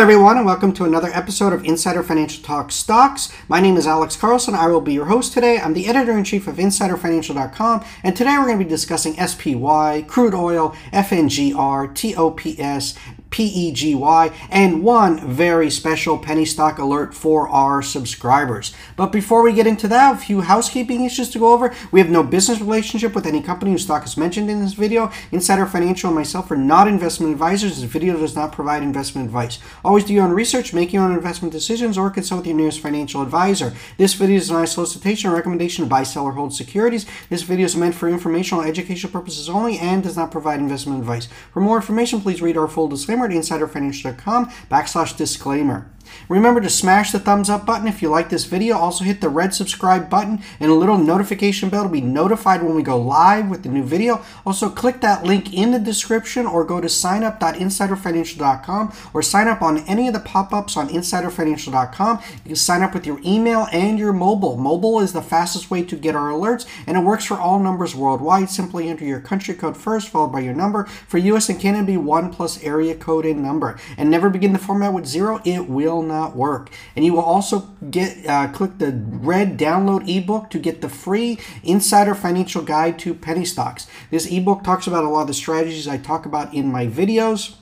Hello everyone, and welcome to another episode of Insider Financial Talk Stocks. My name is Alex Carlson. I will be your host today. I'm the editor-in-chief of InsiderFinancial.com, and today we're going to be discussing SPY, crude oil, FNGR, TOPS, PEGY, and one very special penny stock alert for our subscribers. But before we get into that, a few housekeeping issues to go over. We have no business relationship with any company whose stock is mentioned in this video. Insider Financial and myself are not investment advisors. This video does not provide investment advice. Always do your own research, make your own investment decisions, or consult with your nearest financial advisor. This video is not a solicitation or recommendation to buy, sell, or hold securities. This video is meant for informational and educational purposes only and does not provide investment advice. For more information, please read our full disclaimer at InsiderFinancial.com/disclaimer. Remember to smash the thumbs up button if you like this video. Also hit the red subscribe button and a little notification bell to be notified when we go live with the new video. Also click that link in the description or go to signup.insiderfinancial.com or sign up on any of the pop-ups on insiderfinancial.com. You can sign up with your email and your mobile. Mobile is the fastest way to get our alerts, and it works for all numbers worldwide. Simply enter your country code first followed by your number. For US and Canada, be 1 plus area code and number. And never begin the format with 0. It will not work. And you will also get click the red download ebook to get the free Insider Financial Guide to Penny Stocks. This ebook talks about a lot of the strategies I talk about in my videos.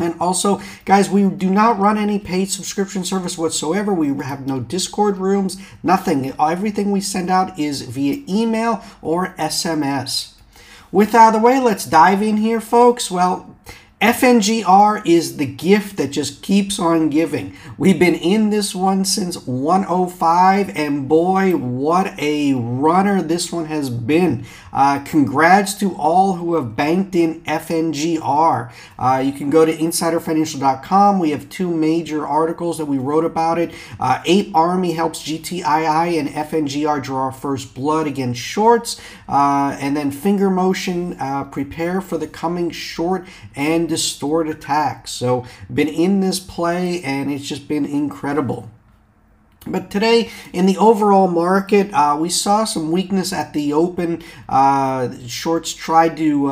And also, guys, we do not run any paid subscription service whatsoever. We have no Discord rooms, nothing. Everything we send out is via email or SMS. With out of the way, let's dive in here, folks. Well, FNGR is the gift that just keeps on giving. We've been in this one since 105, and boy, what a runner this one has been. Congrats to all who have banked in FNGR. You can go to InsiderFinancial.com. We have two major articles that we wrote about it. Ape Army helps GTII and FNGR draw first blood against shorts. And then Finger Motion, prepare for the coming short and distort attacks. So been in this play and it's just been incredible. But today in the overall market, we saw some weakness at the open. Shorts tried to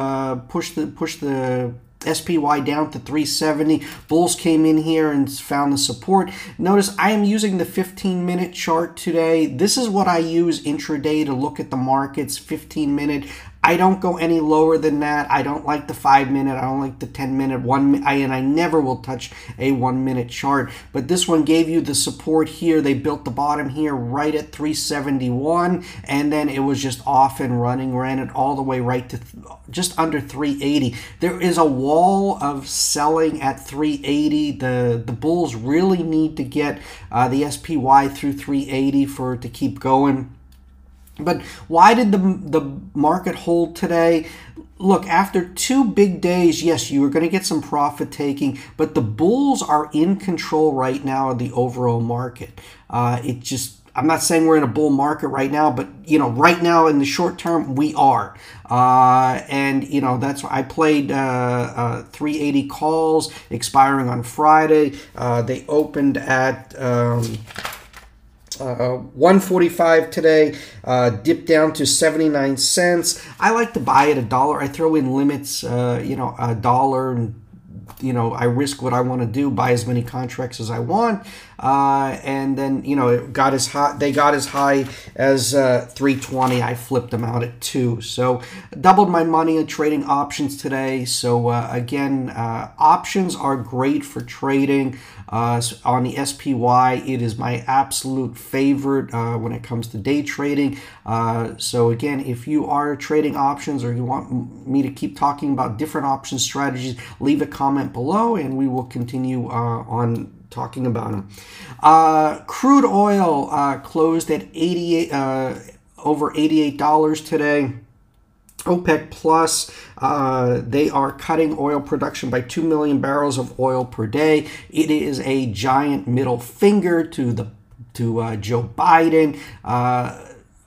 push the SPY down to 370. Bulls came in here and found the support. Notice I am using the 15-minute chart today. This is what I use intraday to look at the markets, 15-minute. I don't go any lower than that. I don't like the 5-minute. I don't like the 10-minute. And I never will touch a 1-minute chart. But this one gave you the support here. They built the bottom here right at 371, and then it was just off and running. Ran it all the way right to just under 380. There is a wall of selling at 380. The bulls really need to get the SPY through 380 for it to keep going. But why did the market hold today? Look, after two big days, yes, you were going to get some profit taking, but the bulls are in control right now of the overall market. I'm not saying we're in a bull market right now, but you know, right now in the short term, we are. And you know, that's why I played 380 calls expiring on Friday. They opened at 145 today, dipped down to 79 cents. I like to buy at $1. I throw in limits, you know, $1, and you know, I risk what I want to do, buy as many contracts as I want. And then, you know, it got as high, they got as high as 320. I flipped them out at 2. So doubled my money in trading options today. So again, options are great for trading. On the SPY, it is my absolute favorite when it comes to day trading. So again, if you are trading options or you want me to keep talking about different option strategies, leave a comment below and we will continue on talking about them. Crude oil closed at over $88 today. OPEC Plus, they are cutting oil production by 2 million barrels of oil per day. It is a giant middle finger to Joe Biden.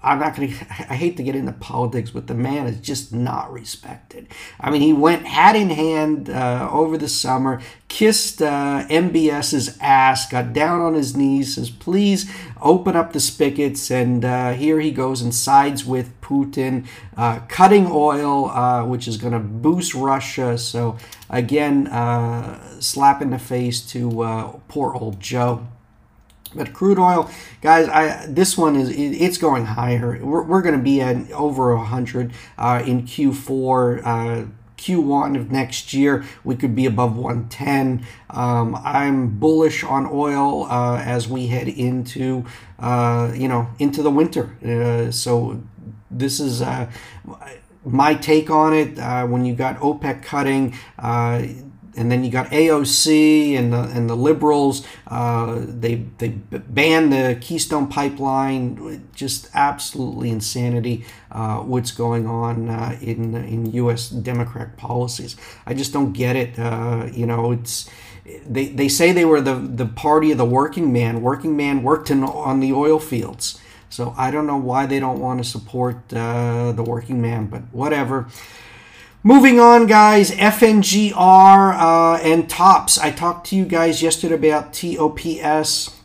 I'm not going to, I hate to get into politics, but the man is just not respected. I mean, he went hat in hand over the summer, kissed MBS's ass, got down on his knees, says, please open up the spigots. And here he goes and sides with Putin, cutting oil, which is going to boost Russia. So again, slap in the face to poor old Joe. But crude oil, guys, this one is going higher. We're going to be at over 100 in Q4. Q1 of next year, we could be above 110. I'm bullish on oil as we head into into the winter. So this is my take on it. When you got OPEC cutting. And then you got AOC and the liberals. They banned the Keystone Pipeline. Just absolutely insanity. What's going on in U.S. Democrat policies? I just don't get it. It's they say they were the party of the working man. Working man worked on the oil fields. So I don't know why they don't want to support the working man. But whatever. Moving on, guys, FNGR and TOPS. I talked to you guys yesterday about TOPS.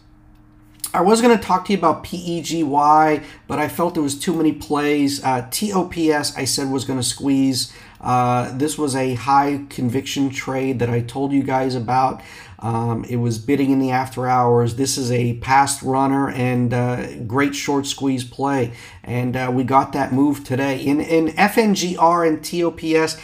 I was going to talk to you about PEGY, but I felt there was too many plays. TOPS, I said, was going to squeeze. This was a high conviction trade that I told you guys about. It was bidding in the after hours. This is a past runner and great short squeeze play. And we got that move today. In FNGR and TOPS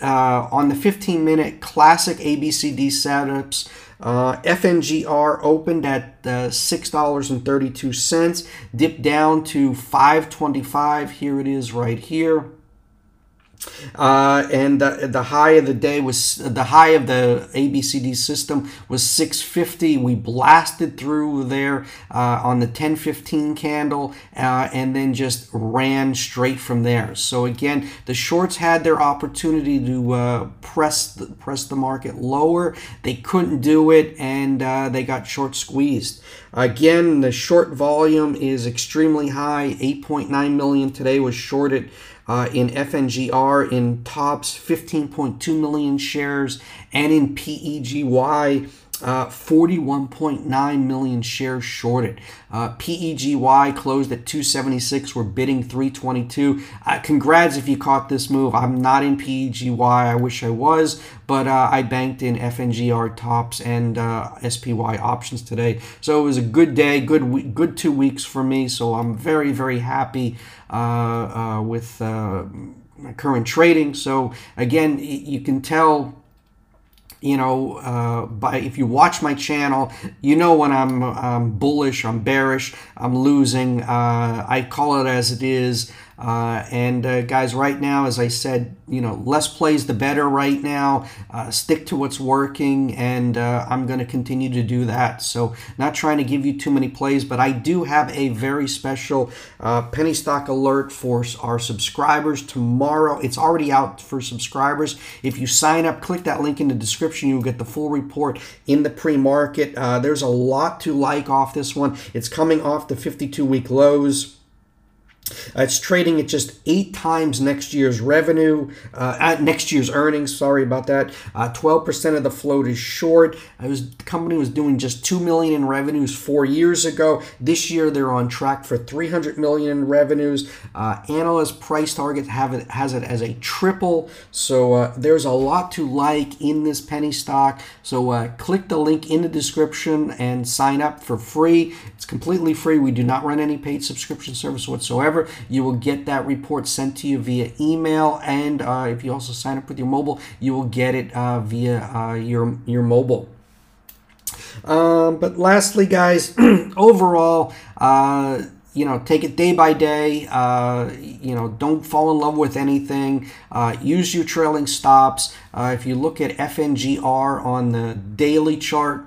on the 15-minute classic ABCD setups, FNGR opened at $6.32, dipped down to $5.25. Here it is right here. And the high of the day was the high of the ABCD system was $6.50. We blasted through there on the 10:15 candle and then just ran straight from there. So again, the shorts had their opportunity to press the market lower. They couldn't do it, and they got short squeezed. Again, the short volume is extremely high. 8.9 million today was shorted. In FNGR, in TOPS, 15.2 million shares, and in PEGY, 41.9 million shares shorted. PEGY closed at 276. We're bidding 322. Congrats if you caught this move. I'm not in PEGY. I wish I was, but I banked in FNGR, TOPS, and SPY options today. So it was a good day, good 2 weeks for me. So I'm very, very happy with my current trading. So again, you can tell. By if you watch my channel, you know when I'm bullish, I'm bearish, I'm losing. I call it as it is. And guys, right now, as I said, less plays the better right now. Stick to what's working, and I'm going to continue to do that. So not trying to give you too many plays, but I do have a very special penny stock alert for our subscribers tomorrow. It's already out for subscribers. If you sign up, click that link in the description, you'll get the full report in the pre-market. There's a lot to like off this one. It's coming off the 52-week lows. It's trading at just 8 times next year's revenue, at next year's earnings. Sorry about that. 12% of the float is short. The company was doing just $2 million in revenues 4 years ago. This year, they're on track for $300 million in revenues. Analyst price target has it as a triple. So there's a lot to like in this penny stock. So click the link in the description and sign up for free. It's completely free. We do not run any paid subscription service whatsoever. You will get that report sent to you via email, and if you also sign up with your mobile, you will get it via your mobile. But lastly, guys, overall, take it day by day. Don't fall in love with anything. Use your trailing stops. If you look at FNGR on the daily chart,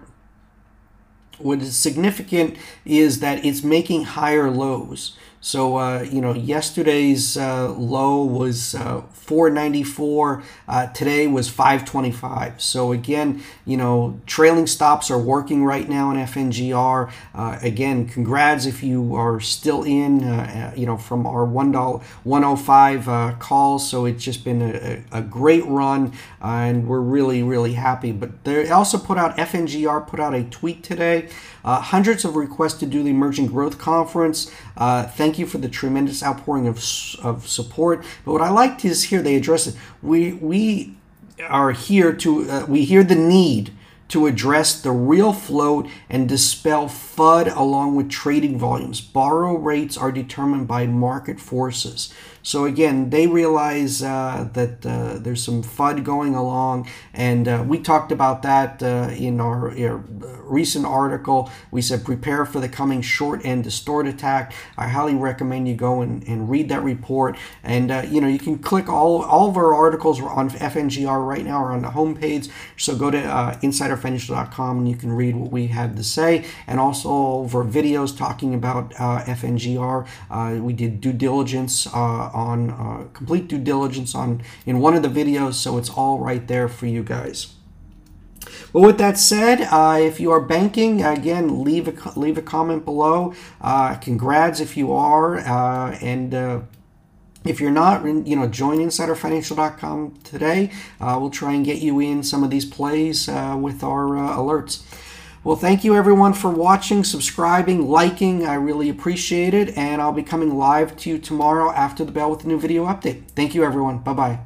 what is significant is that it's making higher lows. So, yesterday's low was 494. Today was 525. So again, trailing stops are working right now in FNGR. Again, congrats if you are still in, from our $1.105 call. So it's just been a great run, and we're really, really happy. But they also FNGR put out a tweet today. Hundreds of requests to do the Emerging Growth Conference. Thank you for the tremendous outpouring of support. But what I liked is here they address it. We hear the need to address the real float and dispel FUD along with trading volumes. Borrow rates are determined by market forces. So again, they realize that there's some FUD going along, and we talked about that in our recent article. We said prepare for the coming short and distort attack. I highly recommend you go and read that report. And you can click all of our articles on FNGR right now are on the homepage. So go to InsiderFinancial.com and you can read what we had to say, and also over videos talking about FNGR. We did due diligence complete due diligence in one of the videos, so it's all right there for you guys. Well, with that said, if you are banking, again, leave a comment below. Congrats if you are, and if you're not, join InsiderFinancial.com today. We'll try and get you in some of these plays with our alerts. Well, thank you everyone for watching, subscribing, liking. I really appreciate it. And I'll be coming live to you tomorrow after the bell with a new video update. Thank you everyone. Bye-bye.